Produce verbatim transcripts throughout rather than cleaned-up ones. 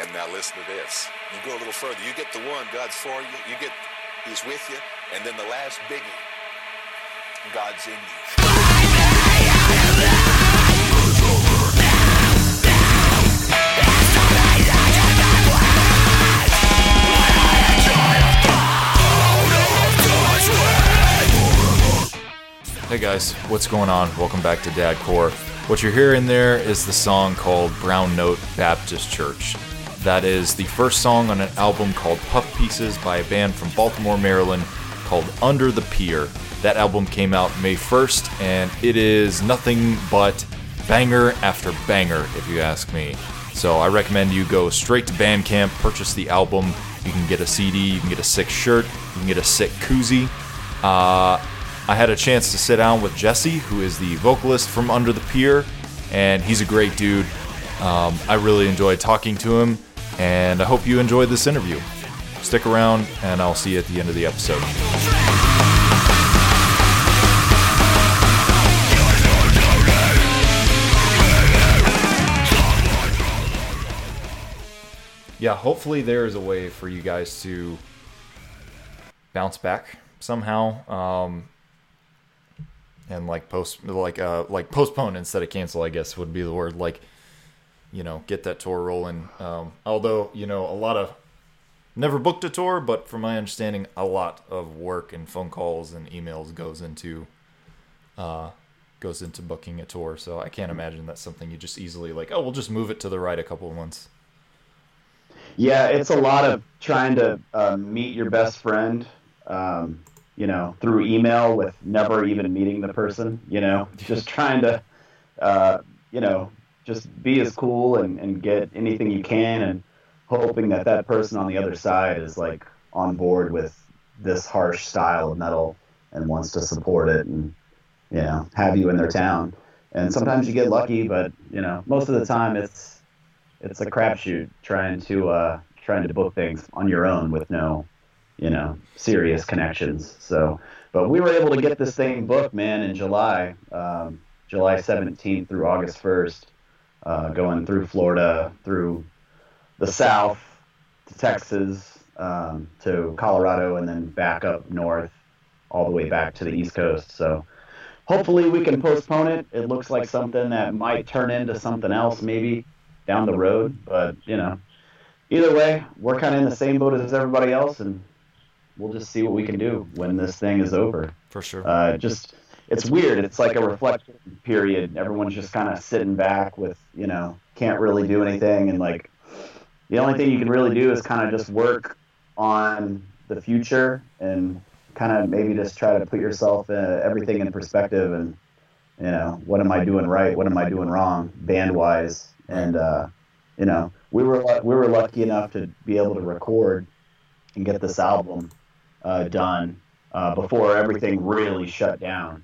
And now listen to this. You go a little further. You get the one, God's for you. You get, he's with you. And then the last biggie, God's in you. Hey guys, what's going on? Welcome back to Dad Core. What you're hearing there is the song called Brown Note Baptist Church. That is the first song on an album called Puff Pieces by a band from Baltimore, Maryland called Under the Pier. That album came out May first, and it is nothing but banger after banger, if you ask me. So I recommend you go straight to Bandcamp, purchase the album. You can get a C D, you can get a sick shirt, you can get a sick koozie. Uh, I had a chance to sit down with Jesse, who is the vocalist from Under the Pier, and he's a great dude. Um, I really enjoyed talking to him. And I hope you enjoyed this interview. Stick around, and I'll see you at the end of the episode. Yeah, hopefully there is a way for you guys to bounce back somehow, um, and like post, like uh, like postpone instead of cancel, I guess would be the word. Like, you know, get that tour rolling. Um, although, you know, a lot of, never booked a tour, but from my understanding, a lot of work and phone calls and emails goes into, uh, goes into booking a tour. So I can't imagine that's something you just easily like, oh, we'll just move it to the right a couple of months. Yeah, it's a lot of trying to uh, meet your best friend, um, you know, through email with never even meeting the person, you know, just trying to, uh, you know, just be as cool and, and get anything you can, and hoping that that person on the other side is like on board with this harsh style of metal and wants to support it and, you know, have you in their town. And sometimes you get lucky, but, you know, most of the time it's it's a crapshoot trying to uh, trying to book things on your own with no, you know, serious connections. So, but we were able to get this thing booked, man, in July, um, July seventeenth through August first. Uh, going through Florida, through the South, to Texas, um, to Colorado, and then back up north, all the way back to the East Coast. So hopefully we can postpone it. It looks like something that might turn into something else maybe down the road. But, you know, either way, we're kind of in the same boat as everybody else, and we'll just see what we can do when this thing is over. For sure. Uh, just... It's weird. It's like a reflection period. Everyone's just kind of sitting back with, you know, can't really do anything. And, like, the only thing you can really do is kind of just work on the future and kind of maybe just try to put yourself, uh, everything in perspective and, you know, what am I doing right? What am I doing wrong band-wise? And, uh, you know, we were we were lucky enough to be able to record and get this album uh, done uh, before everything really shut down.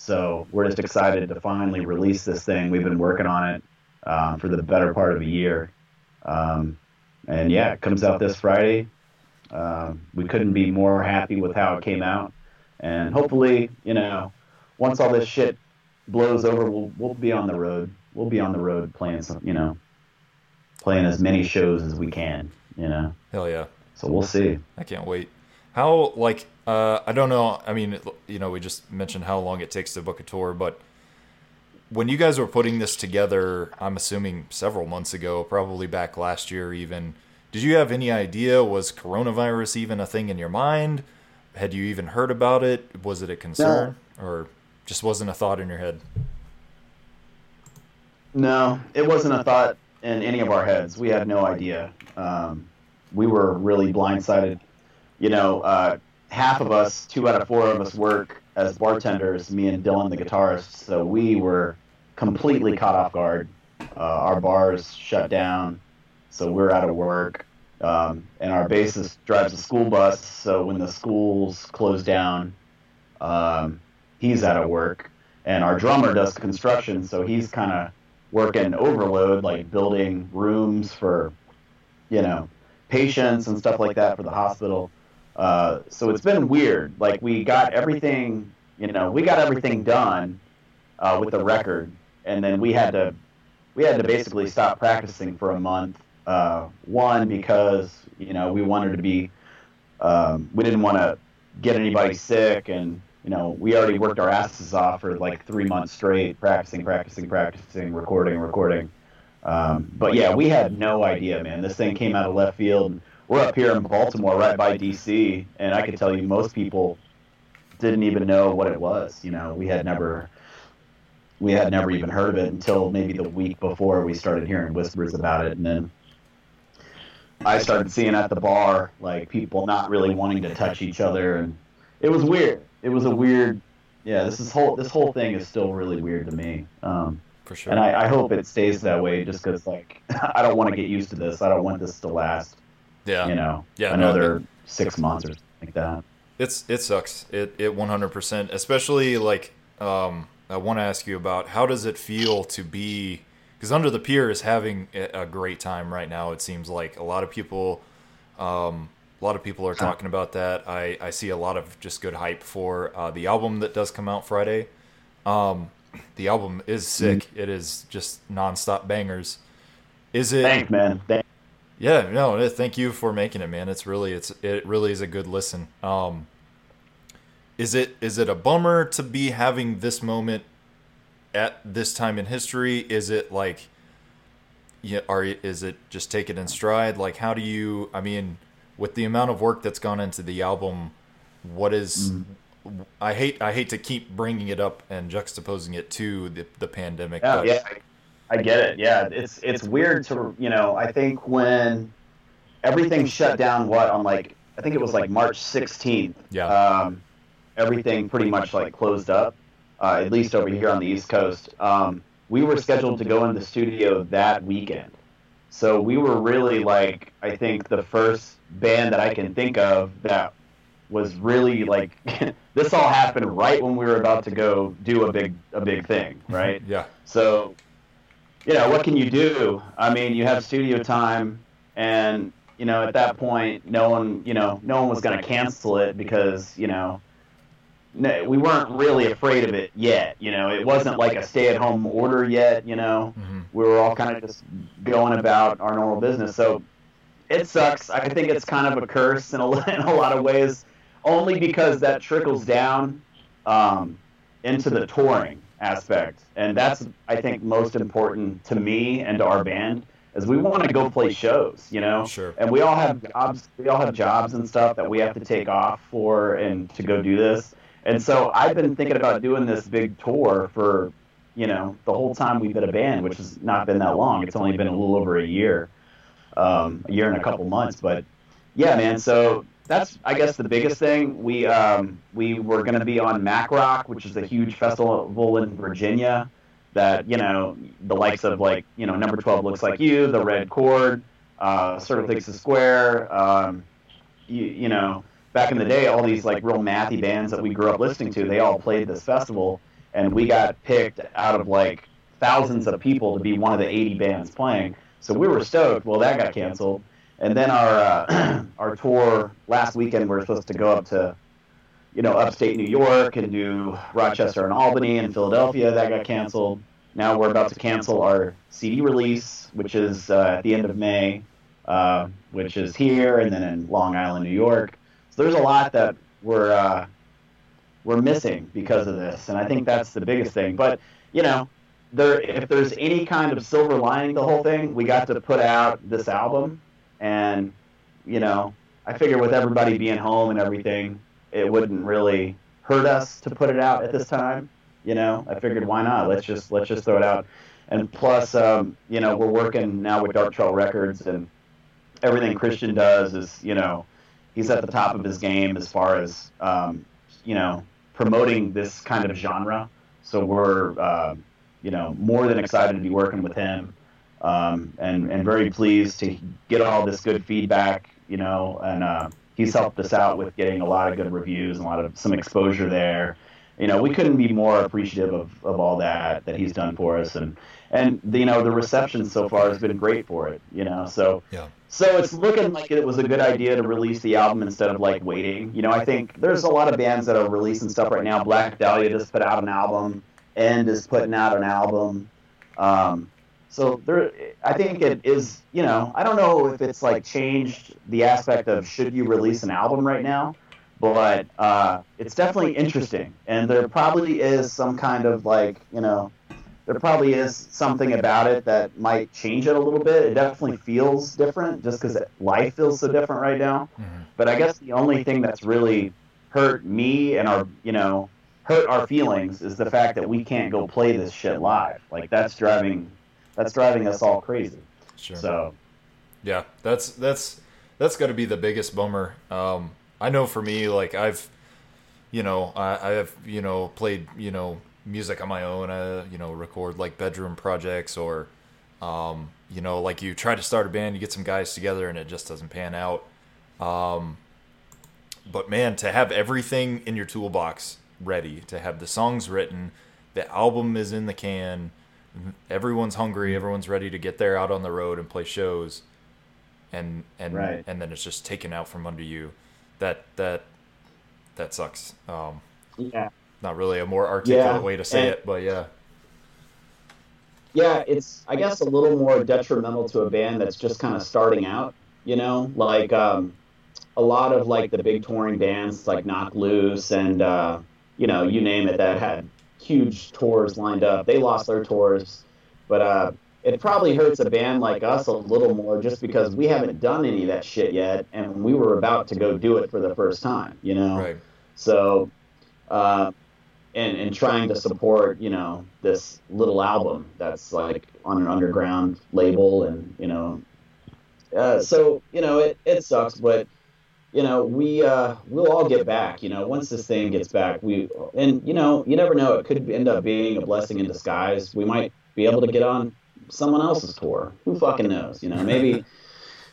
So we're just excited to finally release this thing. We've been working on it uh, for the better part of a year. Um, and, yeah, it comes out this Friday. Um, we couldn't be more happy with how it came out. And hopefully, you know, once all this shit blows over, we'll, we'll be on the road. We'll be on the road playing some, you know, playing as many shows as we can, you know. Hell, yeah. So we'll see. I can't wait. How, like... Uh, I don't know. I mean, you know, we just mentioned how long it takes to book a tour, but when you guys were putting this together, I'm assuming several months ago, probably back last year even, did you have any idea? Was coronavirus even a thing in your mind? Had you even heard about it? Was it a concern no. or just wasn't a thought in your head? No, it wasn't a thought in any of our heads. We had no idea. Um, we were really blindsided, you know, uh, half of us, two out of four of us work as bartenders, me and Dylan, the guitarist, so we were completely caught off guard. Uh, our bars shut down, so we're out of work. Um, and our bassist drives a school bus, so when the schools close down, um, he's out of work. And our drummer does construction, so he's kind of working overload, like building rooms for, you know, patients and stuff like that for the hospital. Uh, so it's been weird. Like, we got everything, you know, we got everything done uh, with the record, and then we had to, we had to basically stop practicing for a month Uh, one, because, you know, we wanted to be, um, we didn't want to get anybody sick, and, you know, we already worked our asses off for like three months straight, practicing, practicing, practicing, recording, recording. Um, but yeah, we had no idea, man. This thing came out of left field. We're up here in Baltimore, right by D C, and I can tell you most people didn't even know what it was. You know, we had never, we had never even heard of it until maybe the week before we started hearing whispers about it. And then I started seeing at the bar, like, people not really wanting to touch each other. And it was weird. It was a weird, yeah, this is whole, this whole thing is still really weird to me. Um, For sure. And I, I hope it stays that way, just because, like, I don't want to get used to this. I don't want this to last. Yeah. You know, yeah, another no, it, six months or something like that. It's it sucks. It it one hundred percent. Especially, like, um, I want to ask you about, how does it feel to be, because Under the Pier is having a great time right now. It seems like a lot of people, um, a lot of people are talking about that. I I see a lot of just good hype for uh, the album that does come out Friday. Um, the album is sick. Mm-hmm. It is just nonstop bangers. Is it? Thanks, man. Thanks. Yeah, no, thank you for making it, man. It's really, it's it really is a good listen. Um, is it is it a bummer to be having this moment at this time in history? Is it like, yeah, are is it just take it in stride? Like, how do you? I mean, with the amount of work that's gone into the album, what is? Mm-hmm. I hate I hate to keep bringing it up and juxtaposing it to the the pandemic. Oh, but, yeah. I get it. Yeah, it's it's weird to, you know, I think when everything shut down, what, on like, I think it was like March sixteenth, yeah. um, everything pretty much like closed up, uh, at least over here on the East Coast. Um, we were scheduled to go in the studio that weekend. So we were really like, I think the first band that I can think of that was really like, this all happened right when we were about to go do a big a big thing, right? Yeah. So... you know, what can you do? I mean, you have studio time, and, you know, at that point, no one, you know, no one was going to cancel it because, you know, no, we weren't really afraid of it yet. You know, it wasn't like a stay-at-home order yet, you know. Mm-hmm. We were all kind of just going about our normal business. So it sucks. I think it's kind of a curse in a, in a lot of ways, only because that trickles down um, into the touring aspect, and that's, I think, most important to me and to our band, is we want to go play shows, you know. Sure. And we all have jobs, we all have jobs and stuff that we have to take off for and to go do this. And so I've been thinking about doing this big tour for, you know, the whole time we've been a band, which has not been that long. It's only been a little over a year, um, a year and a couple months. But yeah, man. So. That's, I guess, the biggest thing. We um, we were going to be on MacRock, which is a huge festival in Virginia that, you know, the likes of, like, you know, Number twelve Looks Like You, The Red Chord, uh, Circle Takes the Square. Um, you, you know, back in the day, all these, like, real mathy bands that we grew up listening to, they all played this festival, and we got picked out of, like, thousands of people to be one of the eighty bands playing. So we were stoked. Well, that got canceled. And then our uh, our tour last weekend, we were supposed to go up to, you know, upstate New York and do Rochester and Albany and Philadelphia. That got canceled. Now we're about to cancel our C D release, which is uh, at the end of May, uh, which is here, and then in Long Island, New York. So there's a lot that we're uh, we're missing because of this, and I think that's the biggest thing. But, you know, there if there's any kind of silver lining to the whole thing, we got to put out this album. And, you know, I figure with everybody being home and everything, it wouldn't really hurt us to put it out at this time. You know, I figured, why not? Let's just let's just throw it out. And plus, um, you know, we're working now with Dark Trail Records, and everything Christian does is, you know, he's at the top of his game as far as, um, you know, promoting this kind of genre. So we're, uh, you know, more than excited to be working with him. Um, and, and very pleased to get all this good feedback, you know, and uh, he's helped us out with getting a lot of good reviews and a lot of some exposure there. You know, we couldn't be more appreciative of, of all that that he's done for us, and and the, you know, the reception so far has been great for it. You know, so yeah. So it's looking like it was a good idea to release the album instead of like waiting. You know, I think there's a lot of bands that are releasing stuff right now. Black Dahlia just put out an album, End is putting out an album. Um, So there, I think it is, you know, I don't know if it's like changed the aspect of should you release an album right now, but uh, it's definitely interesting. And there probably is some kind of like, you know, there probably is something about it that might change it a little bit. It definitely feels different just because life feels so different right now. Mm-hmm. But I guess the only thing that's really hurt me and our, you know, hurt our feelings is the fact that we can't go play this shit live. Like that's driving... That's driving us all crazy. Sure. So, yeah, that's that's that's got to be the biggest bummer. Um, I know for me, like I've, you know, I, I have, you know, played, you know, music on my own. I, you know, record like bedroom projects or, um, you know, like you try to start a band, you get some guys together, and it just doesn't pan out. Um, but man, to have everything in your toolbox ready, to have the songs written, the album is in the can. Everyone's hungry, everyone's ready to get there out on the road and play shows, and and right. and then it's just taken out from under you. That that that sucks. Um, yeah. Not really a more articulate yeah. way to say and, it, but yeah. Yeah, it's I guess a little more detrimental to a band that's just kind of starting out. You know, like um, a lot of like the big touring bands like Knock Loose and uh, you know, you name it, that had huge tours lined up. They lost their tours, but uh, it probably hurts a band like us a little more just because we haven't done any of that shit yet, and we were about to go do it for the first time, you know? Right. So, uh, and, and trying to support, you know, this little album that's like on an underground label and, you know, uh, so, you know, it, it sucks, but you know, we, uh, we'll all get back, you know, once this thing gets back, we, and, you know, you never know, it could end up being a blessing in disguise. We might be able to get on someone else's tour. Who fucking knows, you know, maybe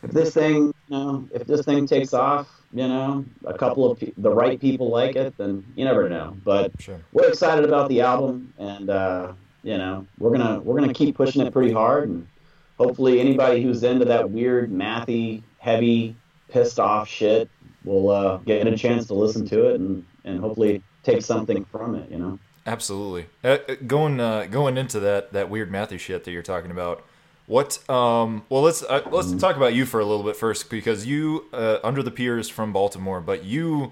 if this thing, you know, if this thing takes off, you know, a couple of pe- the right people like it, then you never know, but sure. We're excited about the album and, uh, you know, we're gonna, we're gonna keep pushing it pretty hard, and hopefully anybody who's into that weird, mathy, heavy, pissed off shit will uh, get a chance to listen to it and, and hopefully take something from it, you know? Absolutely. Uh, going uh, going into that, that weird mathy shit that you're talking about, what, um, well, let's uh, let's mm-hmm. talk about you for a little bit first, because you, uh, Under the Pier is from Baltimore, but you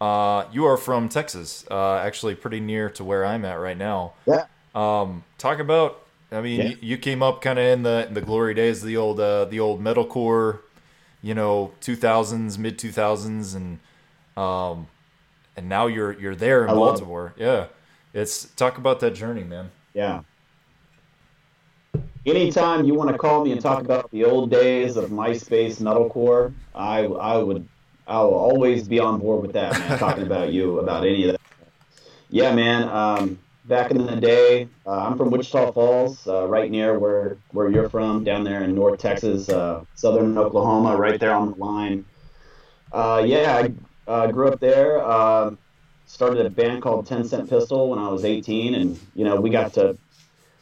uh, you are from Texas, uh, actually pretty near to where I'm at right now. Yeah. Um, talk about, I mean, yeah. you, you came up kind of in the in the glory days, the old uh, the old metalcore, you know, two thousands, mid two thousands, and um, and now you're you're there in I Baltimore. It. Yeah, it's talk about that journey, man. Yeah. Anytime you want to call me and talk about the old days of MySpace metalcore, I I would I'll always be on board with that, man. Talking about you about any of that. Yeah, man. Um, back in the day, uh, I'm from Wichita Falls, uh, right near where, where you're from, down there in North Texas, uh, southern Oklahoma, right there on the line. Uh, yeah, I uh, grew up there, uh, started a band called Ten Cent Pistol when I was eighteen, and, you know, we got to,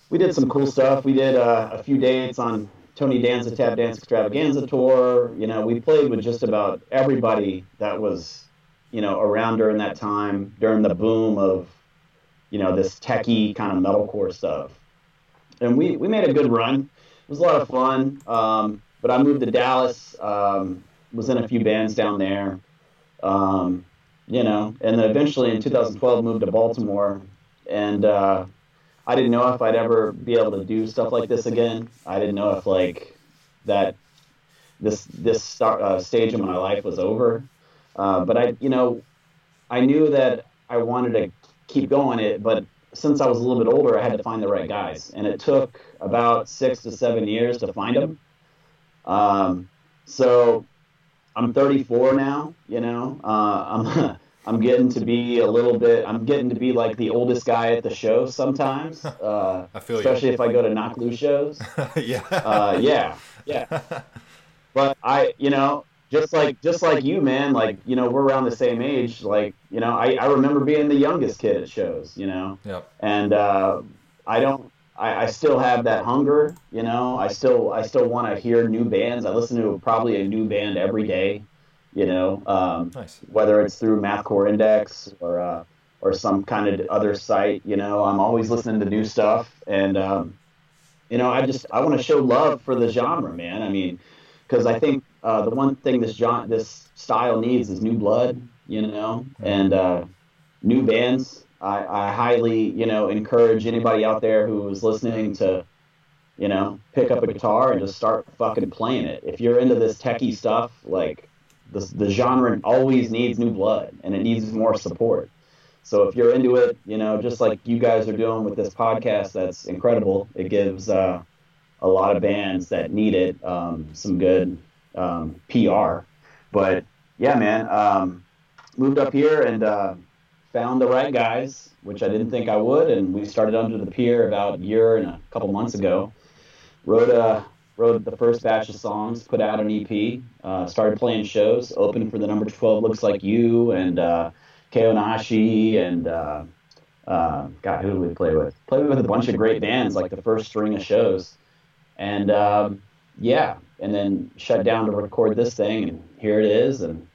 we did some cool stuff. We did uh, a few dates on Tony Danza Tap Dance Extravaganza Tour. You know, we played with just about everybody that was, you know, around during that time, during the boom of, you know, this techie kind of metalcore stuff. And we, we made a good run. It was a lot of fun. Um, but I moved to Dallas, um, was in a few bands down there, um, you know, and then eventually in two thousand twelve moved to Baltimore. And uh, I didn't know if I'd ever be able to do stuff like this again. I didn't know if, like, that this this start, uh, stage of my life was over. Uh, but, I, you know, I knew that I wanted to keep going it, but since I was a little bit older, I had to find the right guys, and it took about six to seven years to find them. Um, so I'm thirty-four now, you know, uh, I'm, I'm getting to be a little bit, I'm getting to be like the oldest guy at the show sometimes, uh, I feel especially you. If I go to Knock Loose shows. yeah. Uh, yeah. Yeah. But I, you know, Just like just like you, man, like, you know, we're around the same age. Like, you know, I, I remember being the youngest kid at shows, you know. Yep. And uh, I don't I, I still have that hunger, you know. I still I still want to hear new bands. I listen to probably a new band every day, you know. Um, nice. Whether it's through Mathcore Index or uh, or some kind of other site, you know, I'm always listening to new stuff. And um, You know, I just I want to show love for the genre, man. I mean, because I think uh, the one thing this genre, this style needs is new blood, you know, and uh, new bands. I, I highly, you know, encourage anybody out there who is listening to, you know, pick up a guitar and just start fucking playing it. If you're into this techie stuff, like, the, the genre always needs new blood, and it needs more support. So if you're into it, you know, just like you guys are doing with this podcast, that's incredible. It gives uh, a lot of bands that need it um, some good um, P R. But, yeah, man, um, moved up here and uh, found the right guys, which I didn't think I would, and we started Under the Pier about a year and a couple months ago. Wrote a... Wrote the first batch of songs, put out an E P, uh, started playing shows, opened for the Number twelve Looks Like You, and uh, Keo Nashi, and uh, uh, God, who did we play with? Played with a bunch of great bands, like the first string of shows. And um, yeah, and then shut down to record this thing, and here it is. And,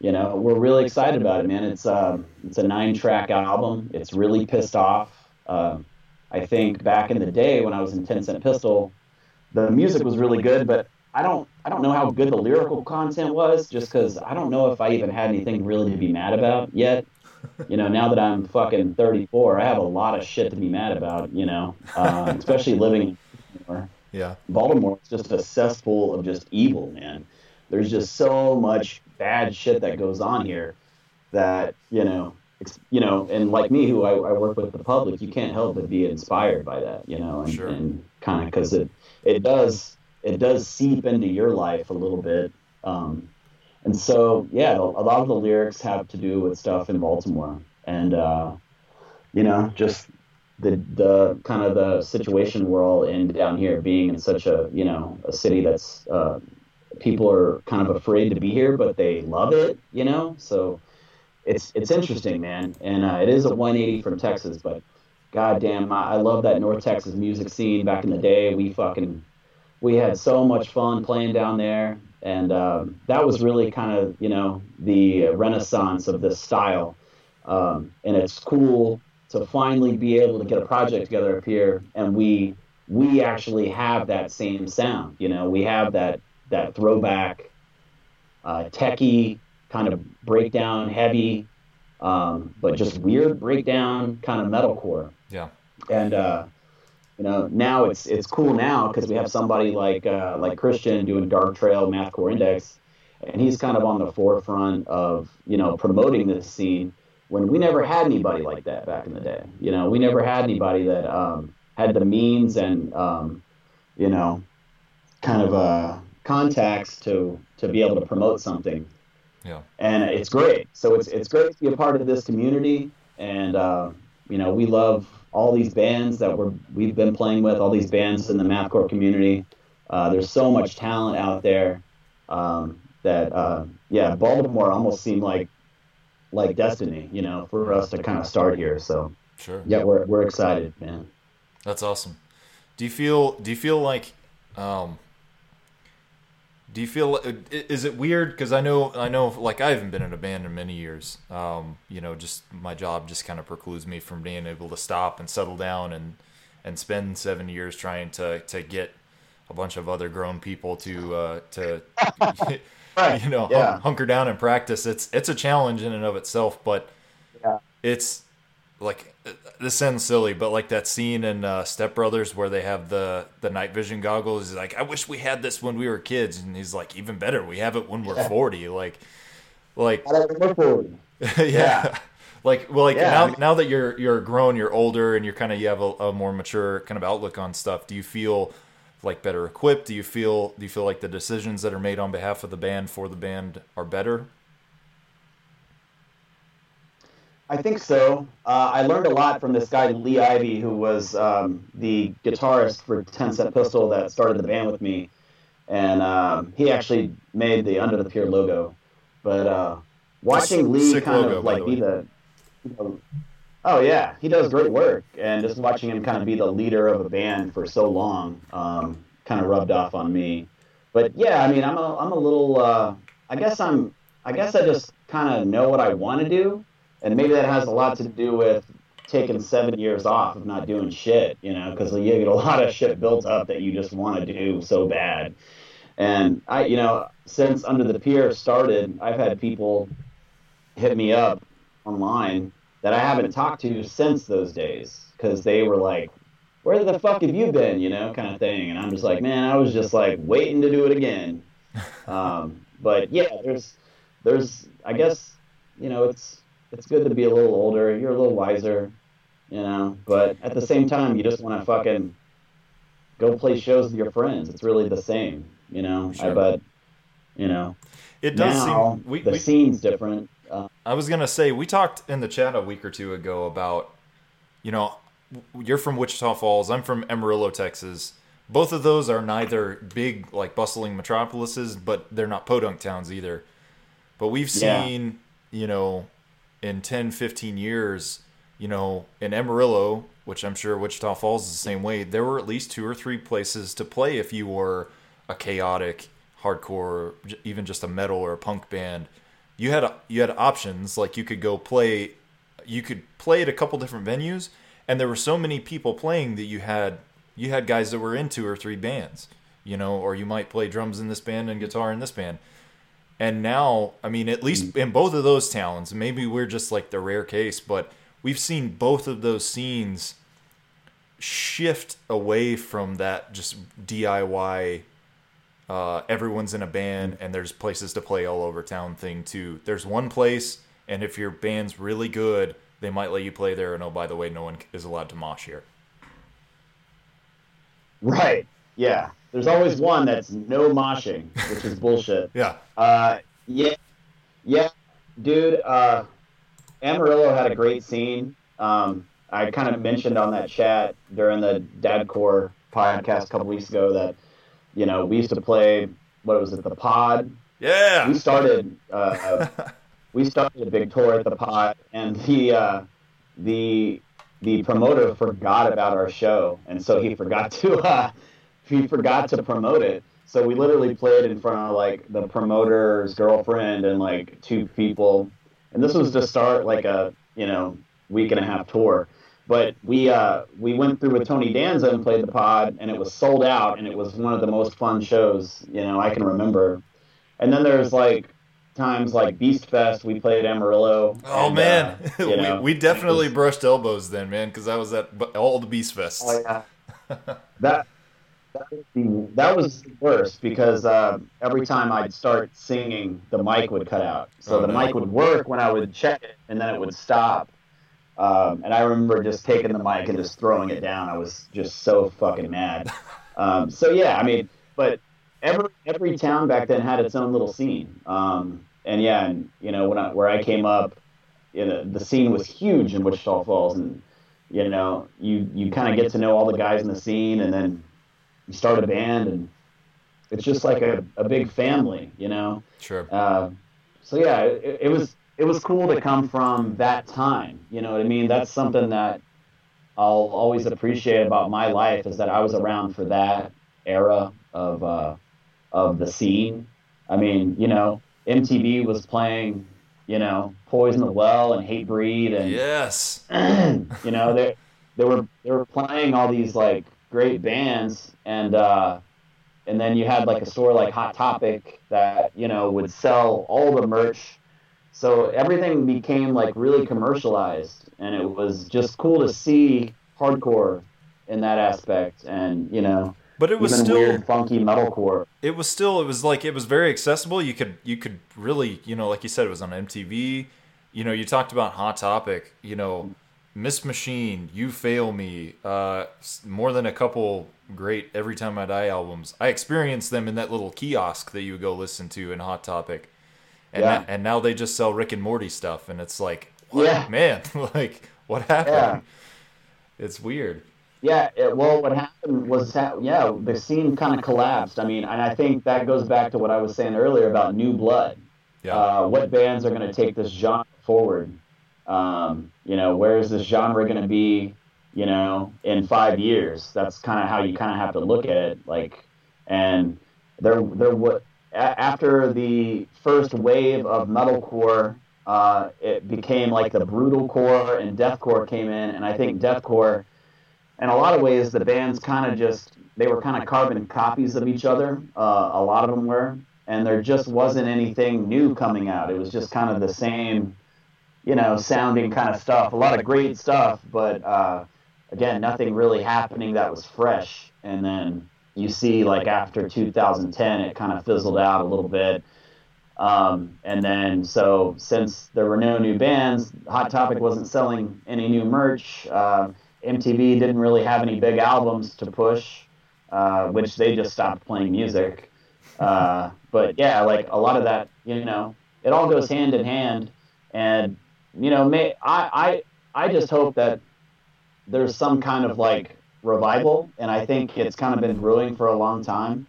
you know, we're really excited about it, man. It's, uh, it's a nine-track album. It's really pissed off. Uh, I think back in the day when I was in Ten Cent Pistol, the music was really good, but I don't I don't know how good the lyrical content was, just because I don't know if I even had anything really to be mad about yet. You know, now that I'm fucking thirty-four, I have a lot of shit to be mad about, you know, uh, especially living in Baltimore. Yeah. Baltimore is just a cesspool of just evil, man. There's just so much bad shit that goes on here that, you know, it's, you know, and like me, who I, I work with the public, you can't help but be inspired by that, you know, and, sure. and kind of because it, it does it does seep into your life a little bit. Um, and so, yeah, a lot of the lyrics have to do with stuff in Baltimore. And, uh, you know, just the the kind of the situation we're all in down here, being in such a, you know, a city that's uh, people are kind of afraid to be here, but they love it, you know, so... It's it's interesting, man, and uh, it is a one eighty from Texas, but goddamn, I, I love that North Texas music scene. Back in the day, we fucking we had so much fun playing down there, and um, that was really kind of, you know, the renaissance of this style. Um, and it's cool to finally be able to get a project together up here, and we we actually have that same sound. You know, we have that that throwback uh, techie. Kind of breakdown heavy, um, but just weird breakdown kind of metalcore. Yeah. And uh, you know, now it's it's cool now because we have somebody like uh, like Christian doing Dark Trail, Mathcore Index, and he's kind of on the forefront of, you know, promoting this scene when we never had anybody like that back in the day. You know, we never had anybody that um, had the means and um, you know, kind of uh, contacts to to be able to promote something. Yeah. And it's great. So it's it's great to be a part of this community. And, uh, you know, we love all these bands that we're, we've been playing with, all these bands in the mathcore community. Uh, there's so much talent out there um, that, uh, yeah, Baltimore almost seemed like like destiny, you know, for us to kind of start here. So, sure. Yeah, we're we're excited, man. That's awesome. Do you feel, do you feel like... Um... Do you feel, is it weird? Because I know, I know, like, I haven't been in a band in many years. Um, you know, just my job just kind of precludes me from being able to stop and settle down and, and spend seven years trying to, to get a bunch of other grown people to, uh, to right. you know, yeah. hum, hunker down and practice. It's, it's a challenge in and of itself, but yeah. it's like, this sounds silly, but like that scene in uh, Step Brothers where they have the, the night vision goggles. He's like, I wish we had this when we were kids. And he's like, even better, we have it when we're yeah. forty. Like, like, yeah. yeah. Like, well, like yeah. now, now that you're, you're grown, you're older and you're kind of, you have a, a more mature kind of outlook on stuff. Do you feel like better equipped? Do you feel, do you feel like the decisions that are made on behalf of the band for the band are better? I think so. Uh, I learned a lot from this guy, Lee Ivey, who was um, the guitarist for Ten Cent Pistol that started the band with me. And um, he actually made the Under the Pier logo. But uh, watching Lee Sick kind logo, of like the be the... You know, oh, yeah. He does great work. And just watching him kind of be the leader of a band for so long um, kind of rubbed off on me. But, yeah, I mean, I'm a, I'm a little... Uh, I guess I'm... I guess I just kind of know what I want to do. And maybe that has a lot to do with taking seven years off of not doing shit, you know, because you get a lot of shit built up that you just want to do so bad. And I, you know, since Under the Pier started, I've had people hit me up online that I haven't talked to since those days because they were like, where the fuck have you been, you know, kind of thing. And I'm just like, man, I was just like waiting to do it again. Um, but yeah, there's, there's, I guess, you know, it's, it's good to be a little older. You're a little wiser, you know, but at the same time, you just want to fucking go play shows with your friends. It's really the same, you know, sure. I bet, you know, it does now, seem we, the we, scene's different. Uh, I was going to say, we talked in the chat a week or two ago about, you know, you're from Wichita Falls. I'm from Amarillo, Texas. Both of those are neither big, like bustling metropolises, but they're not podunk towns either. But we've seen, yeah. you know, in ten, fifteen years, you know, in Amarillo, which I'm sure Wichita Falls is the same way, there were at least two or three places to play if you were a chaotic, hardcore, even just a metal or a punk band. You had you had options, like you could go play, you could play at a couple different venues, and there were so many people playing that you had you had guys that were in two or three bands, you know, or you might play drums in this band and guitar in this band. And now, I mean, at least in both of those towns, maybe we're just like the rare case, but we've seen both of those scenes shift away from that just D I Y. Uh, everyone's in a band and there's places to play all over town thing too. There's one place, and if your band's really good, they might let you play there. And oh, by the way, no one is allowed to mosh here. Right. Yeah. There's always one that's no moshing, which is bullshit. yeah. Uh, yeah. Yeah. Dude, uh, Amarillo had a great scene. Um, I kind of mentioned on that chat during the Dad Core podcast a couple weeks ago that, you know, we used to play, what was it, the Pod? Yeah. We started uh, we started a big tour at the Pod, and the uh, the the promoter forgot about our show, and so he forgot to uh, he forgot to promote it. So we literally played in front of like the promoter's girlfriend and like two people, and this was to start like a you know week and a half tour. But we uh, we went through with Tony Danza and played the Pod, and it was sold out, and it was one of the most fun shows, you know, I can remember. And then there's, like, times like Beast Fest, we played Amarillo. Oh, and, man. Uh, you know, we, we definitely was, brushed elbows then, man, because I was at all the Beast Fests. Oh, yeah. that, that, was the, that was the worst, because uh, every time I'd start singing, the mic would cut out. So oh, the no. mic would work when I would check it, and then it would stop. Um, and I remember just taking the mic and just throwing it down. I was just so fucking mad. Um, so, yeah, I mean, but every every town back then had its own little scene. Um, and, yeah, and, you know, when I, where I came up, you know, the scene was huge in Wichita Falls. And, you know, you, you kind of get to know all the guys in the scene, and then you start a band, and it's just like a, a big family, you know? Sure. Uh, so, yeah, it, it was... It was cool to come from that time, you know what I mean? That's something that I'll always appreciate about my life, is that I was around for that era of uh, of the scene. I mean, you know, M T V was playing, you know, Poison the Well and Hate Breed, and yes, you know, they they were they were playing all these like great bands, and uh, and then you had like a store like Hot Topic that you know would sell all the merch. So everything became, like, really commercialized, and it was just cool to see hardcore in that aspect, and, you know, but it was even still weird, funky metalcore. It was still, it was, like, it was very accessible. You could, you could really, you know, like you said, it was on M T V. You know, you talked about Hot Topic, you know, Miss Machine, You Fail Me, uh, more than a couple great Every Time I Die albums. I experienced them in that little kiosk that you would go listen to in Hot Topic. And, yeah. that, and now they just sell Rick and Morty stuff, and it's like, what, yeah. man, like, what happened? Yeah. It's weird. Yeah, it, well, what happened was, that, yeah, the scene kind of collapsed. I mean, and I think that goes back to what I was saying earlier about new blood. Yeah. Uh, what bands are going to take this genre forward? Um, you know, where is this genre going to be, you know, in five years? That's kind of how you kind of have to look at it. Like, and there, there what. After the first wave of metalcore uh, it became like the brutal core, and deathcore came in, and I think deathcore, in a lot of ways, the bands kind of just, they were kind of carbon copies of each other, uh, a lot of them were, and there just wasn't anything new coming out. It was just kind of the same, you know, sounding kind of stuff, a lot of great stuff, but uh, again, nothing really happening that was fresh. And then you see, like, after two thousand ten, it kind of fizzled out a little bit. Um, and then, so, since there were no new bands, Hot Topic wasn't selling any new merch, uh, M T V didn't really have any big albums to push, uh, which they just stopped playing music. Uh, but, yeah, like, a lot of that, you know, it all goes hand in hand. And, you know, may, I, I, I just hope that there's some kind of, like, revival, and I think it's kind of been brewing for a long time.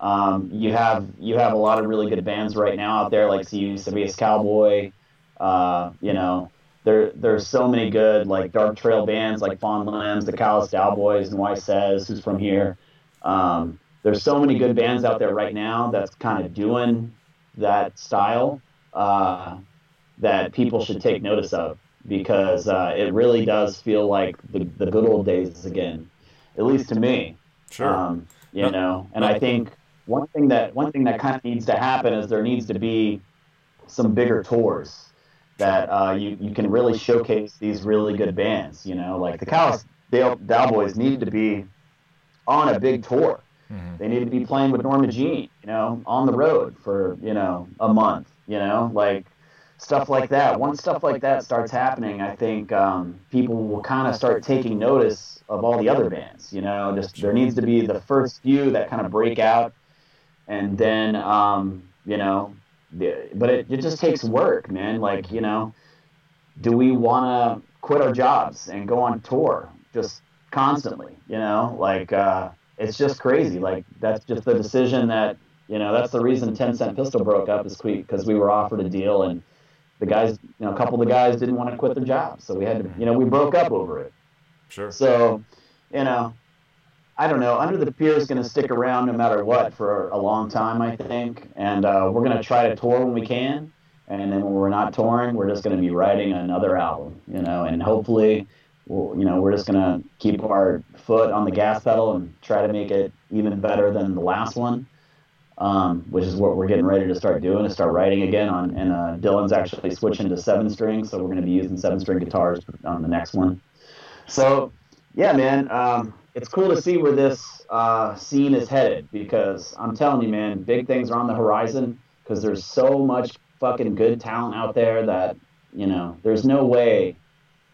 Um, you have you have a lot of really good bands right now out there, like C B S Cowboy. Uh, you know, there there's so many good like dark trail bands, like Fond Limbs, the Calloused Cowboys, and Why Says, who's from here. Um, there's so many good bands out there right now that's kind of doing that style uh, that people should take notice of. Because uh, it really does feel like the, the good old days again, at least to me. Sure. Um, you no. know, and no. I think one thing that one thing that kind of needs to happen is there needs to be some bigger tours that uh, you you can really showcase these really good bands. You know, like the Calloused Cowboys need to be on a big tour. Mm-hmm. They need to be playing with Norma Jean, you know, on the road for you know a month. You know, like. Stuff like that. Once stuff like that starts happening, I think um, people will kind of start taking notice of all the other bands. You know, just there needs to be the first few that kind of break out, and then um, you know, but it, it just takes work, man. Like you know, do we want to quit our jobs and go on tour just constantly? You know, like uh, it's just crazy. Like that's just the decision that you know. That's the reason Ten Cent Pistol broke up is because we were offered a deal and. The guys, you know, a couple of the guys didn't want to quit their jobs, so we had to, you know, we broke up over it. Sure. So, you know, I don't know. Under the Pier is going to stick around no matter what for a long time, I think, and uh, we're going to try to tour when we can, and then when we're not touring, we're just going to be writing another album, you know, and hopefully, we'll, you know, we're just going to keep our foot on the gas pedal and try to make it even better than the last one. Um, which is what we're getting ready to start doing, is start writing again. on. And uh, Dylan's actually switching to seven-string, so we're going to be using seven-string guitars on the next one. So, yeah, man, um, it's cool to see where this uh, scene is headed because I'm telling you, man, big things are on the horizon because there's so much fucking good talent out there that, you know, there's no way,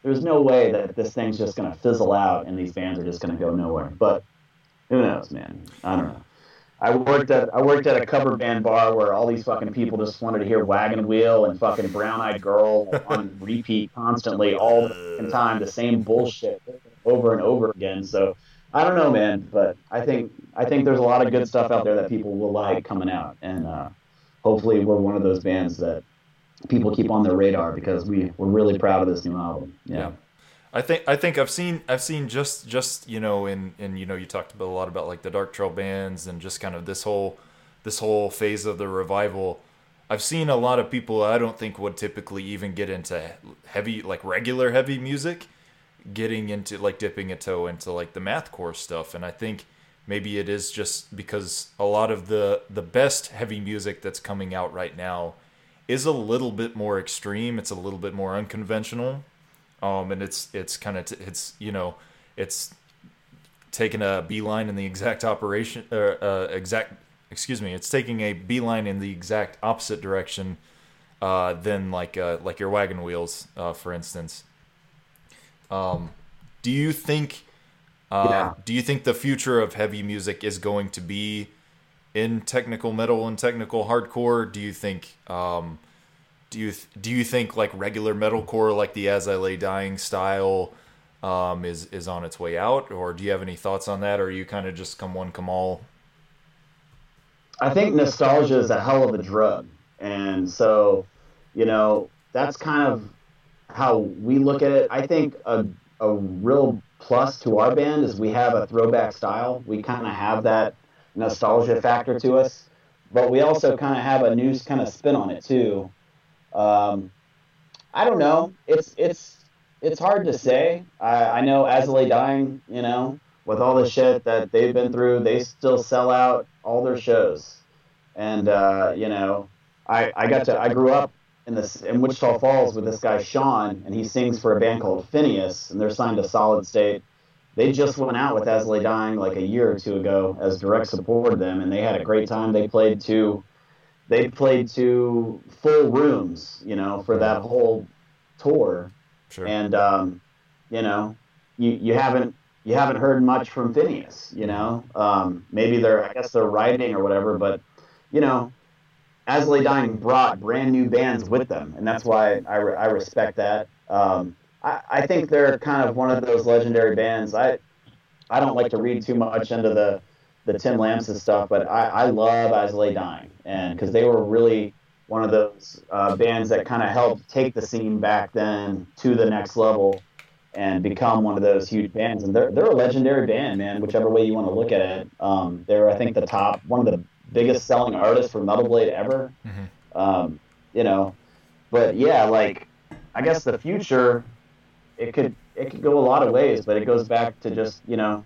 there's no way that this thing's just going to fizzle out and these bands are just going to go nowhere. But who knows, man? I don't know. I worked at I worked at a cover band bar where all these fucking people just wanted to hear Wagon Wheel and fucking Brown Eyed Girl on repeat constantly all the time, the same bullshit over and over again. So I don't know, man, but I think I think there's a lot of good stuff out there that people will like coming out, and uh, hopefully we're one of those bands that people keep on their radar because we we're really proud of this new album. Yeah. yeah. I think I think I've seen I've seen just, just you know in, in you know you talked about a lot about like the dark trail bands and just kind of this whole this whole phase of the revival. I've seen a lot of people I don't think would typically even get into heavy like regular heavy music, getting into like dipping a toe into like the mathcore stuff. And I think maybe it is just because a lot of the the best heavy music that's coming out right now is a little bit more extreme. It's a little bit more unconventional. Um, and it's it's kind of t- it's you know it's taking a beeline in the exact operation or uh, exact excuse me it's taking a beeline in the exact opposite direction uh, than like uh, like your Wagon Wheels uh, for instance. Um, do you think uh, yeah. do you think the future of heavy music is going to be in technical metal and technical hardcore? Do you think? Um, Do you th- do you think like regular metalcore, like the As I Lay Dying style, um, is is on its way out, or do you have any thoughts on that, or are you kind of just come one, come all? I think nostalgia is a hell of a drug, and so you know that's kind of how we look at it. I think a a real plus to our band is we have a throwback style. We kind of have that nostalgia factor to us, but we also kind of have a new kind of spin on it too. Um, I don't know. It's it's it's hard to say. I, I know As I Lay Dying, you know, with all the shit that they've been through, they still sell out all their shows. And uh, you know, I, I got to I grew up in this in Wichita Falls with this guy Sean, and he sings for a band called Phinehas, and they're signed to Solid State. They just went out with As I Lay Dying like a year or two ago as direct support of them, and they had a great time. They played to they played to full rooms, you know, for that whole tour. Sure. And um, you know, you, you haven't you haven't heard much from Phinehas, you know. Um, maybe they're I guess they're writing or whatever, but you know, As I Lay Dying brought brand new bands with them, and that's why I, re- I respect that. Um, I, I think they're kind of one of those legendary bands. I I don't like to read too much into the, the Tim Lamson stuff, but I, I love As I Lay Dying, and because they were really one of those uh, bands that kind of helped take the scene back then to the next level and become one of those huge bands. And they're they're a legendary band, man, whichever way you want to look at it. Um, they're, I think, the top, one of the biggest selling artists for Metal Blade ever. Mm-hmm. Um, you know, but yeah, like, I guess the future... It could it could go a lot of ways, but it goes back to just, you know,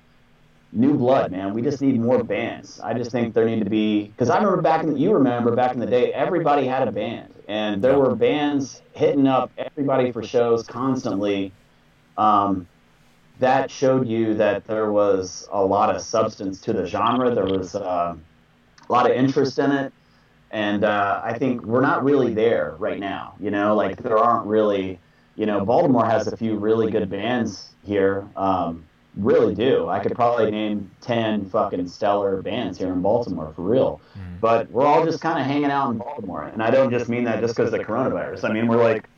new blood, man. We just need more bands. I just think there need to be, because I remember back in the, you remember back in the day, everybody had a band, and there were bands hitting up everybody for shows constantly. Um, that showed you that there was a lot of substance to the genre. There was uh, a lot of interest in it, and uh, I think we're not really there right now. You know, like there aren't really. You know, Baltimore has a few really good bands here, um, really do. I could probably name ten fucking stellar bands here in Baltimore, for real. Mm. But we're all just kind of hanging out in Baltimore, and I don't just mean that just because of the coronavirus. I mean, we're like,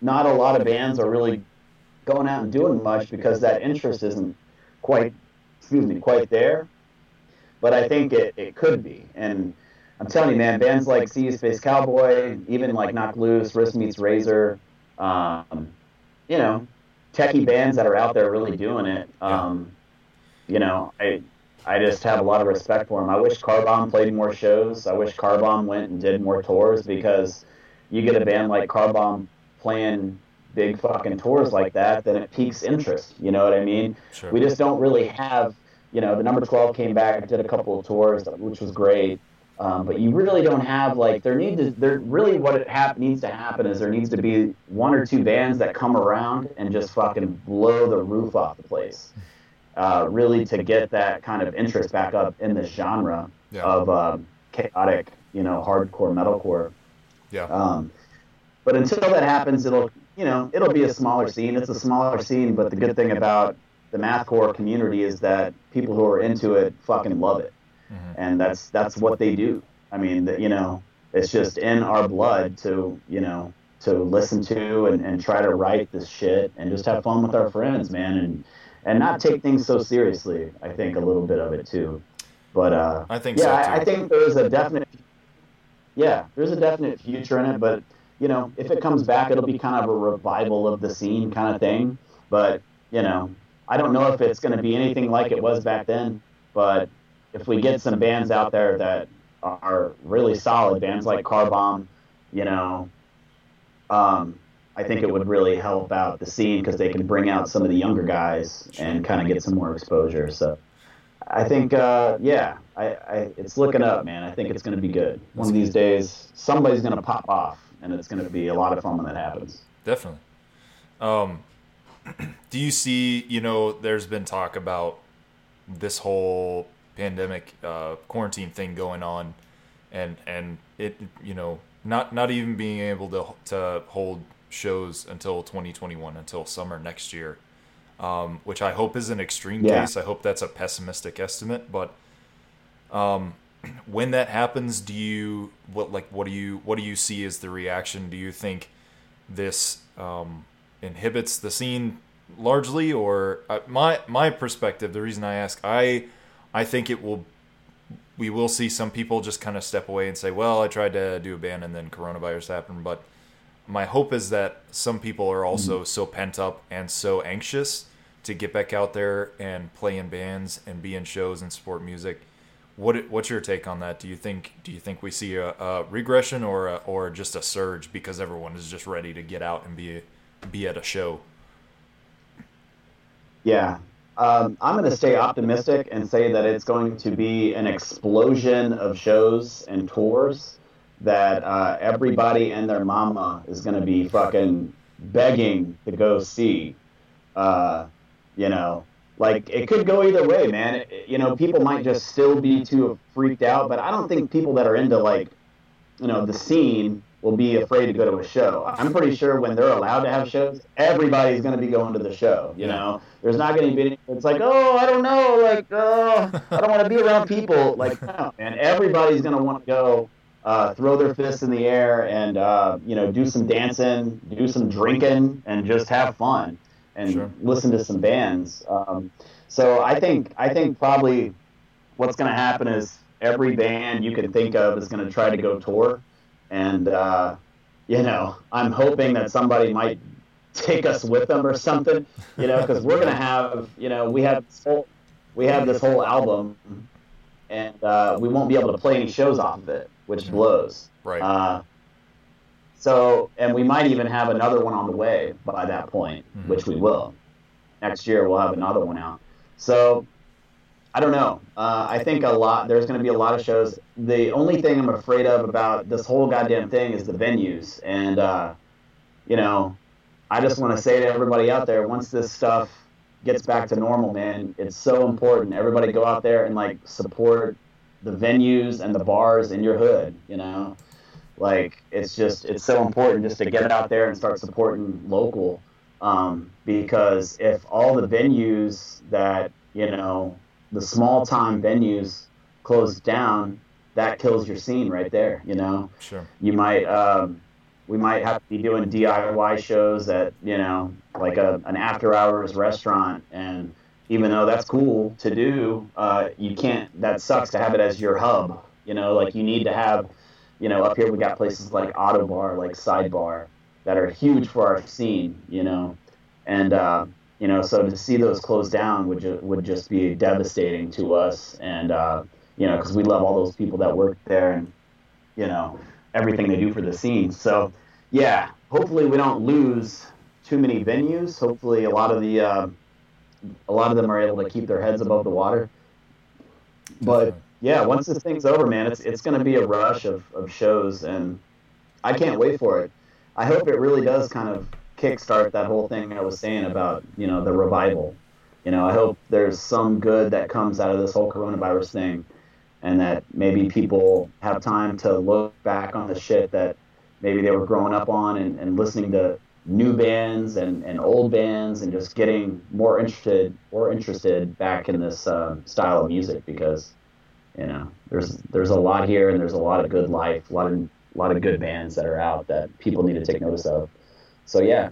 not a lot of bands are really going out and doing much because that interest isn't quite, excuse me, quite there. But I think it, it could be, and I'm telling you, man, bands like Sea Space Cowboy, even like Knock Loose, Wrist Meets Razor, Um, you know, techie bands that are out there really doing it. Um, you know, I I just have a lot of respect for them. I wish Car Bomb played more shows. I wish Car Bomb went and did more tours, because you get a band like Car Bomb playing big fucking tours like that, then it piques interest. You know what I mean? Sure. We just don't really have, you know, the Number twelve came back, did a couple of tours, which was great. Um, but you really don't have, like, there need to, there really what it ha- needs to happen is there needs to be one or two bands that come around and just fucking blow the roof off the place, uh, really to get that kind of interest back up in this genre yeah. of um, chaotic, you know, hardcore metalcore. Yeah. Um, but until that happens, it'll, you know, it'll be a smaller scene. It's a smaller scene, but the good thing about the mathcore community is that people who are into it fucking love it. Mm-hmm. And that's that's what they do. I mean, the, you know, it's just in our blood to, you know, to listen to and, and try to write this shit and just have fun with our friends, man, and and not take things so seriously. I think a little bit of it too, but uh, I think yeah, so too. I, I think there's a definite yeah, there's a definite future in it. But you know, if it comes back, it'll be kind of a revival of the scene kind of thing. But you know, I don't know if it's going to be anything like it was back then, but if we get some bands out there that are really solid, bands like Car Bomb, you know, um, I think it would really help out the scene because they can bring out some of the younger guys and kind of get some more exposure. So I think, uh, yeah, I, I, it's looking up, man. I think it's going to be good. One of these days, somebody's going to pop off, and it's going to be a lot of fun when that happens. Definitely. Um, do you see, you know, there's been talk about this whole pandemic uh quarantine thing going on, and and it, you know, not not even being able to to hold shows until twenty twenty-one, until summer next year, um which I hope is an extreme yeah. case. I hope that's a pessimistic estimate, but um when that happens, do you what like what do you what do you see as the reaction? Do you think this um inhibits the scene largely, or uh, my my perspective, the reason I ask, I I think it will. We will see some people just kind of step away and say, "Well, I tried to do a band, and then coronavirus happened." But my hope is that some people are also mm-hmm. so pent up and so anxious to get back out there and play in bands and be in shows and support music, What what's your take on that? Do you think do you think we see a, a regression or a, or just a surge because everyone is just ready to get out and be be at a show? Yeah, um, I'm going to stay optimistic and say that it's going to be an explosion of shows and tours that uh, everybody and their mama is going to be fucking begging to go see. Uh, you know. Like, it could go either way, man. It, you know, people might just still be too freaked out, but I don't think people that are into, like, you know, the scene will be afraid to go to a show. I'm pretty sure when they're allowed to have shows, everybody's going to be going to the show, you know? There's not going to be any, it's like, oh, I don't know, like, oh, I don't want to be around people. Like, no, man, everybody's going to want to go uh, throw their fists in the air and, uh, you know, do some dancing, do some drinking, and just have fun. And sure. Listen to some bands. Um, so I think I think probably what's going to happen is every band you can think of is going to try to go tour. And, uh, you know, I'm hoping that somebody might take us with them or something, you know, because we're going to have, you know, we have this whole, we have this whole album and uh, we won't be able to play any shows off of it, which blows. Right. Uh, So, and we might even have another one on the way by that point, mm-hmm. which we will. Next year, we'll have another one out. So, I don't know. Uh, I think a lot, there's going to be a lot of shows. The only thing I'm afraid of about this whole goddamn thing is the venues. And, uh, you know, I just want to say to everybody out there, once this stuff gets back to normal, man, it's so important. Everybody go out there and, like, support the venues and the bars in your hood, you know? Like, it's just, it's so important just to get out there and start supporting local, um, because if all the venues that, you know, the small-time venues close down, that kills your scene right there, you know? Sure. You might, um, we might have to be doing D I Y shows at, you know, like a, an after-hours restaurant, and even though that's cool to do, uh, you can't, that sucks to have it as your hub, you know? Like, you need to have... You know, up here we got places like Auto Bar, like Sidebar, that are huge for our scene, you know. And, uh, you know, so to see those close down would, ju- would just be devastating to us. And, uh, you know, because we love all those people that work there and, you know, everything they do for the scene. So, yeah, hopefully we don't lose too many venues. Hopefully a lot of the, uh, a lot of them are able to keep their heads above the water. But... yeah, once this thing's over, man, it's it's going to be a rush of, of shows, and I can't wait for it. I hope it really does kind of kickstart that whole thing I was saying about, you know, the revival. You know, I hope there's some good that comes out of this whole coronavirus thing, and that maybe people have time to look back on the shit that maybe they were growing up on and, and listening to new bands and, and old bands and just getting more interested or interested back in this um, style of music because... You know, there's there's a lot here, and there's a lot of good life, a lot of a lot of good bands that are out that people need to take notice of. So yeah,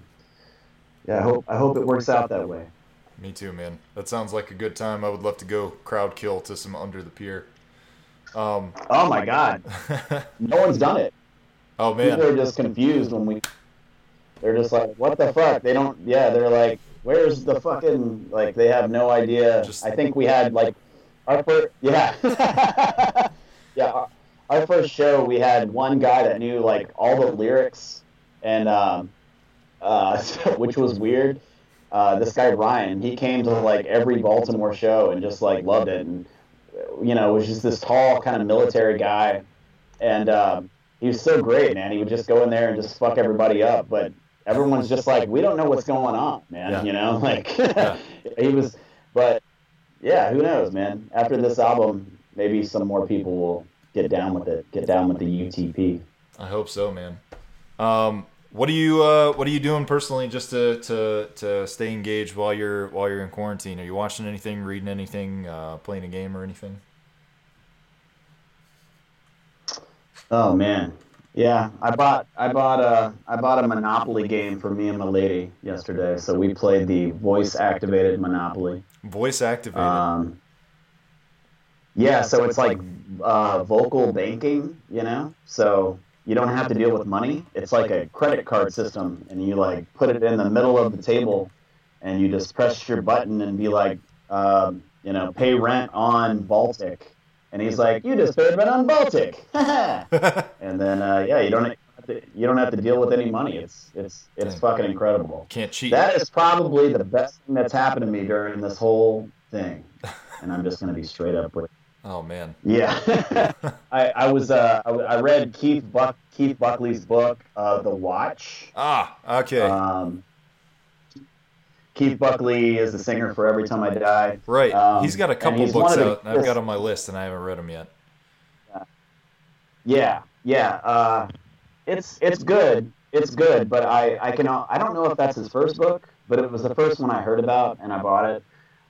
yeah, I hope I hope it works out that way. Me too, man. That sounds like a good time. I would love to go crowd kill to some Under the Pier. Um, oh my God, no one's done it. Oh man, people are just confused when we. They're just like, what the fuck? They don't. Yeah, they're like, where's the fucking like? They have no idea. Just, I think we had like. Our first, yeah, yeah. Our, our first show, we had one guy that knew like all the lyrics, and um, uh, which was weird. Uh, this guy Ryan, he came to like every Baltimore show and just like loved it, and you know, was just this tall kind of military guy, and um, he was so great, man. He would just go in there and just fuck everybody up, but everyone's just like, we don't know what's going on, man. Yeah. You know, like yeah. He was, but. Yeah, who knows, man? After this album, maybe some more people will get down with it. Get down with the U T P. I hope so, man. Um, what do you uh, What are you doing personally just to, to to stay engaged while you're while you're in quarantine? Are you watching anything, reading anything, uh, playing a game, or anything? Oh man, yeah. I bought I bought a I bought a Monopoly game for me and my lady yesterday. So we played the voice activated Monopoly. Voice activated. Um, yeah, so it's like uh, vocal banking, you know? So you don't have to deal with money. It's like a credit card system, and you, like, put it in the middle of the table, and you just press your button and be like, um, you know, pay rent on Baltic, And he's like, "You just paid rent on Baltic." And then, uh, yeah, you don't have to, you don't have to deal with any money. It's it's it's fucking incredible. Can't cheat. That is probably the best thing that's happened to me during this whole thing. And I'm just gonna be straight up with. Oh man. Yeah, I, I was uh I, I read Keith Buck Keith Buckley's book, uh, The Watch. Ah, okay. Um, Keith Buckley is the singer for Every Time I Die. Right. Um, he's got a couple books out, and I've got on my list, and I haven't read them yet. Yeah, yeah. Uh, it's it's good. It's good, but I, I can I don't know if that's his first book, but it was the first one I heard about, and I bought it.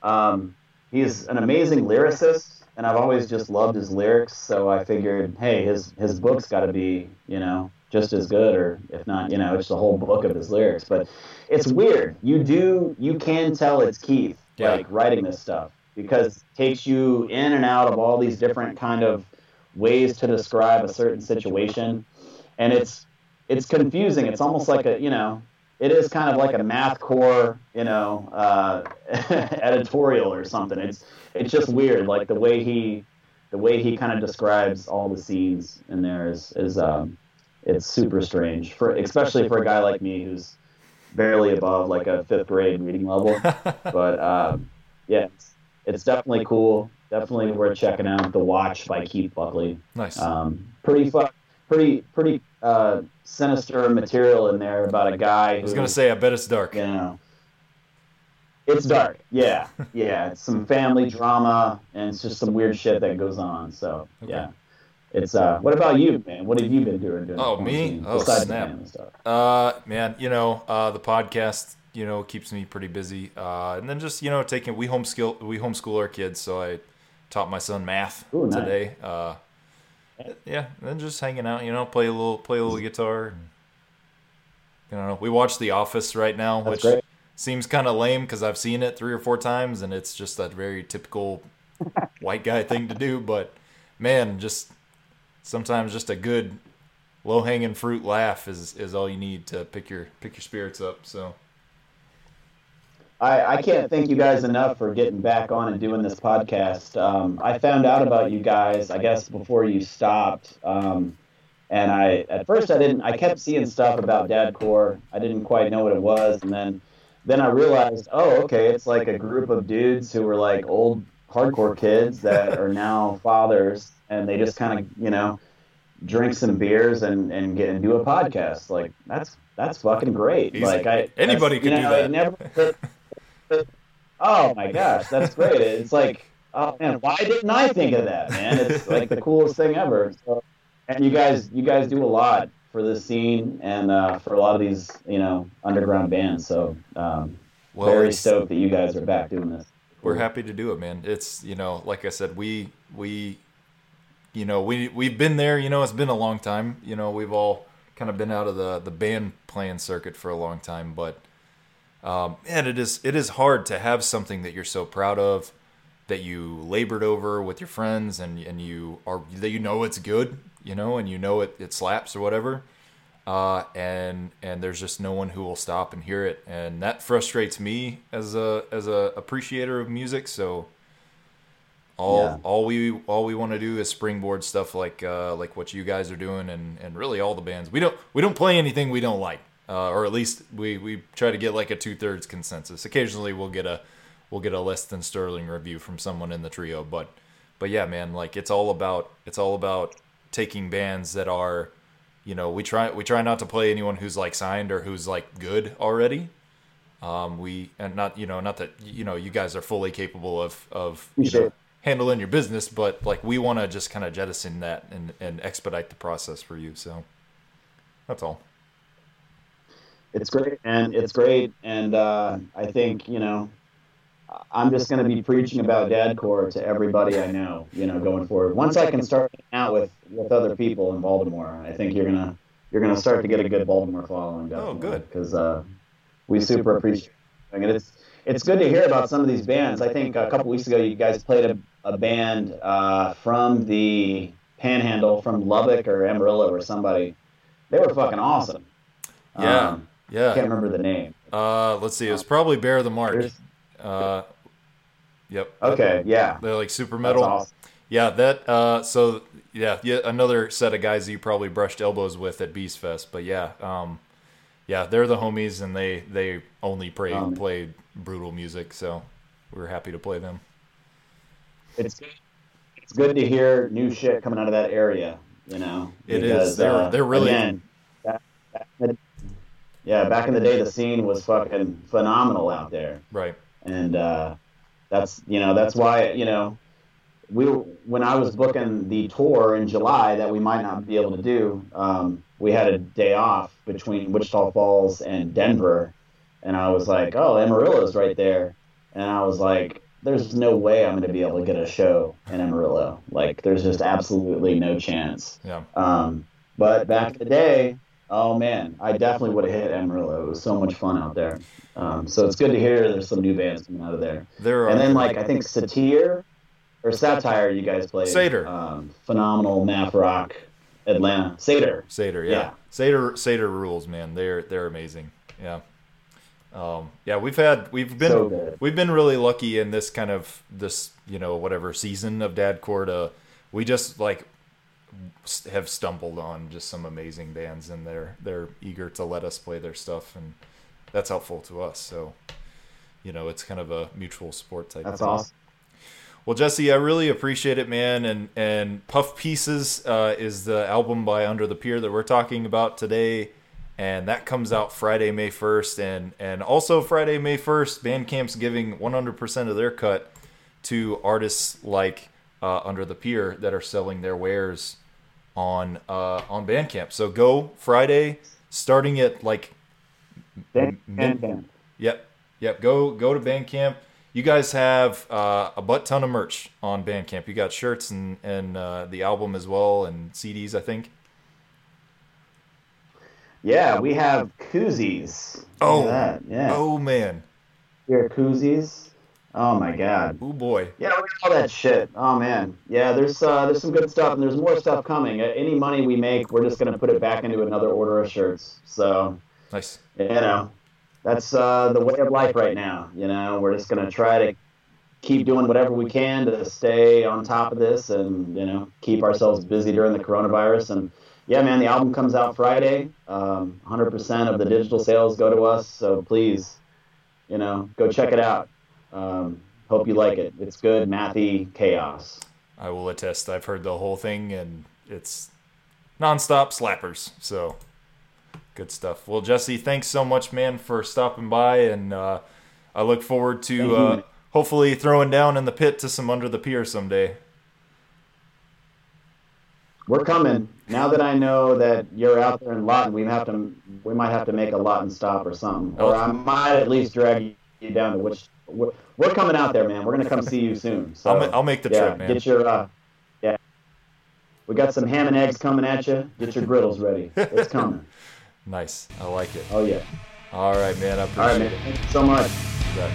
Um, he's an amazing lyricist, and I've always just loved his lyrics, so I figured, hey, his his book's got to be, you know, just as good, or if not, you know, it's the whole book of his lyrics. But it's weird. You do, you can tell it's Keith, yeah. like, writing this stuff, because it takes you in and out of all these different kind of ways to describe a certain situation. And it's it's confusing. It's almost like a, you know, it is kind of like a math core, you know, uh, editorial or something. It's it's just weird. Like, the way he the way he kind of describes all the scenes in there is is um it's super strange, for especially for a guy like me who's barely above like a fifth grade reading level. But um, yeah, it's, it's definitely cool. Definitely worth checking out. The Watch by Keith Buckley. Nice. Um, pretty fu- pretty pretty uh, sinister material in there about a guy. Who, I was gonna say, I bet it's dark. You know, it's dark. Yeah, yeah. It's some family drama, and it's just some weird shit that goes on. So okay. yeah. It's uh. What about you, man? What have you been doing? During oh me? Oh snap! Uh, man, you know, uh, the podcast, you know, keeps me pretty busy. Uh, and then just you know, taking we homeschool we homeschool our kids, so I taught my son math Ooh, nice. today. Uh, yeah, and then just hanging out, you know, play a little play a little guitar. And, you know, we watch The Office right now, That's which great. seems kind of lame because I've seen it three or four times, and it's just that very typical white guy thing to do. But man, just sometimes just a good low-hanging fruit laugh is, is all you need to pick your pick your spirits up. So I, I can't thank you guys enough for getting back on and doing this podcast. Um, I found out about you guys, I guess, before you stopped. Um, and I at first I didn't. I kept seeing stuff about Dad Core. I didn't quite know what it was, and then then I realized, oh, okay, it's like a group of dudes who were like old hardcore kids that are now fathers. And they just kind of, you know, drink some beers and, and get and do a podcast. Like that's that's fucking great. Easy. Like I anybody can know, do that. Never, oh my gosh, that's great. It's like, oh man, why didn't I think of that, man? It's like the coolest thing ever. So, and you guys, you guys do a lot for this scene and uh, for a lot of these, you know, underground bands. So um, well, very stoked that you guys are back doing this. We're happy to do it, man. It's you know, like I said, we we. You know, we, we've been there, you know, it's been a long time. You know, we've all kind of been out of the, the band playing circuit for a long time. But, um, man, it is it is hard to have something that you're so proud of, that you labored over with your friends and, and you are that you know it's good, you know, and you know it, it slaps or whatever. Uh, and and there's just no one who will stop and hear it. And that frustrates me as a as a appreciator of music, so... All, yeah. all we all we want to do is springboard stuff like uh, like what you guys are doing, and, and really all the bands. We don't we don't play anything we don't like, uh, or at least we, we try to get like a two thirds consensus. Occasionally we'll get a we'll get a less than sterling review from someone in the trio, but but yeah, man, like it's all about it's all about taking bands that are, you know, we try we try not to play anyone who's like signed or who's like good already. Um, we and not you know not that you know you guys are fully capable of of. You sure. know, handling your business, but like we want to just kind of jettison that and, and expedite the process for you. So that's all. It's great. And it's great. And, uh, I think, you know, I'm just going to be preaching about Dad Core to everybody I know, you know, going forward. Once I can start out with, with other people in Baltimore, I think you're going to, you're going to start to get a good Baltimore following. Definitely. Oh, good. Cause, uh, we super appreciate it. And it's, It's good to hear about some of these bands. I think a couple weeks ago you guys played a, a band uh, from the Panhandle, from Lubbock or Amarillo or somebody. They were fucking awesome. Yeah, um, yeah. I can't remember the name. Uh, let's see. It was probably Bear the Mark. Uh, yep. Okay, yeah. They're like super metal. That's awesome. Yeah, that, uh, so, yeah, yeah, another set of guys that you probably brushed elbows with at Beast Fest, but yeah, um, yeah, they're the homies, and they, they only play, um, played brutal music, so we were happy to play them. It's it's good to hear new shit coming out of that area, you know? It because, is, they're, uh, they're really... Again, back, back the, yeah, back in the day, the scene was fucking phenomenal out there. Right. And uh, that's, you know, that's why, you know... We when I was booking the tour in July that we might not be able to do, um, we had a day off between Wichita Falls and Denver, and I was like, oh, Amarillo's right there. And I was like, there's no way I'm going to be able to get a show in Amarillo. Like, there's just absolutely no chance. Yeah. Um, but back in the day, oh, man, I definitely would have hit Amarillo. It was so much fun out there. Um, so it's good to hear there's some new bands coming out of there. There are. And then, like, I think Sartayr... Or Sartayr, you guys played. Sartayr. Um, phenomenal MacRock, Atlanta. Sartayr. Sartayr, yeah. yeah. Sartayr, Sartayr rules, man. They're they're amazing. Yeah. Um, yeah, we've had we've been so we've been really lucky in this kind of this, you know, whatever season of Dad Core to, we just like have stumbled on just some amazing bands, and they're they're eager to let us play their stuff, and that's helpful to us. So, you know, it's kind of a mutual support type. That's of awesome. Well, Jesse, I really appreciate it, man. And and Puff Pieces uh, is the album by Under the Pier that we're talking about today, and that comes out Friday, May first, and and also Friday, May first, Bandcamp's giving one hundred percent of their cut to artists like uh, Under the Pier that are selling their wares on uh, on Bandcamp. So go Friday, starting at like Bandcamp. Mid- yep, yep. Go go to Bandcamp. You guys have uh, a butt ton of merch on Bandcamp. You got shirts and, and uh, the album as well, and C Ds, I think. Yeah, we have koozies. Oh, yeah. Oh man. We have koozies. Oh my god. Oh boy. Yeah, look at all that shit. Oh man. Yeah, there's uh, there's some good stuff, and there's more stuff coming. Any money we make, we're just gonna put it back into another order of shirts. So nice. You know. That's uh, the way of life right now, you know. We're just going to try to keep doing whatever we can to stay on top of this and, you know, keep ourselves busy during the coronavirus. And, yeah, man, the album comes out Friday. Um, one hundred percent of the digital sales go to us, so please, you know, go check it out. Um, hope you like it. It's good, mathy chaos. I will attest. I've heard the whole thing, and it's nonstop slappers, so... Good stuff. Well, Jesse, thanks so much, man, for stopping by, and uh, I look forward to uh, hopefully throwing down in the pit to some Under the Pier someday. We're coming. Now that I know that you're out there in Lawton, we have to we might have to make a Lawton stop or something, oh. or I might at least drag you down to which. We're, we're coming out there, man. We're gonna come see you soon. So I'll, ma- I'll make the yeah, trip, man. Get your uh, yeah. We got some ham and eggs coming at you. Get your griddles ready. It's coming. Nice. I like it. Oh, yeah. All right, man. I appreciate All right, man. it. Thank you so much. Right.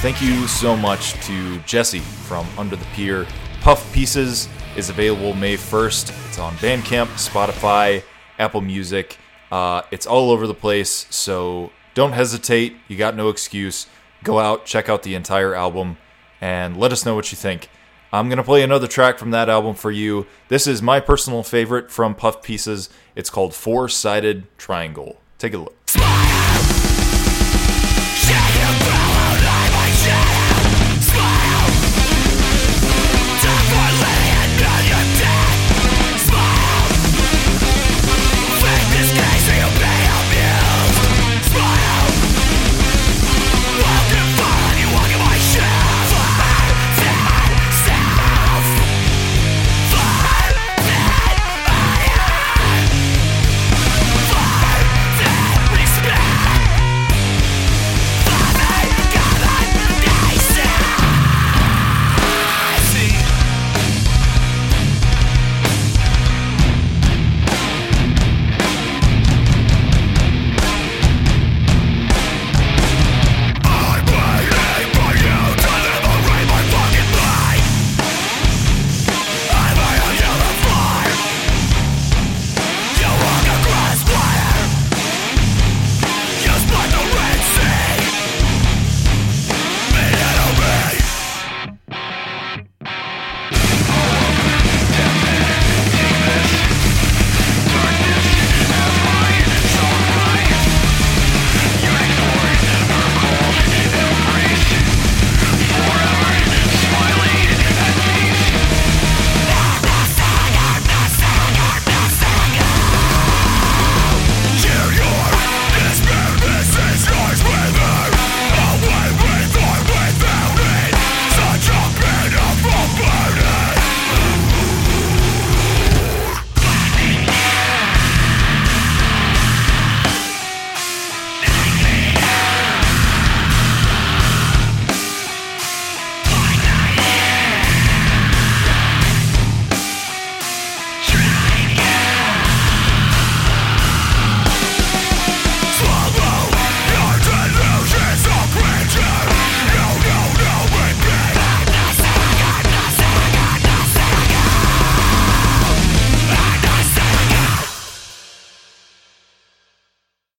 Thank you so much to Jesse from Under the Pier. Puff Pieces is available May first. It's on Bandcamp, Spotify, Apple Music. Uh, it's all over the place, so don't hesitate. You got no excuse. Go out, check out the entire album, and let us know what you think. I'm going to play another track from that album for you. This is my personal favorite from Puff Pieces. It's called Four-Sided Triangle. Take a look.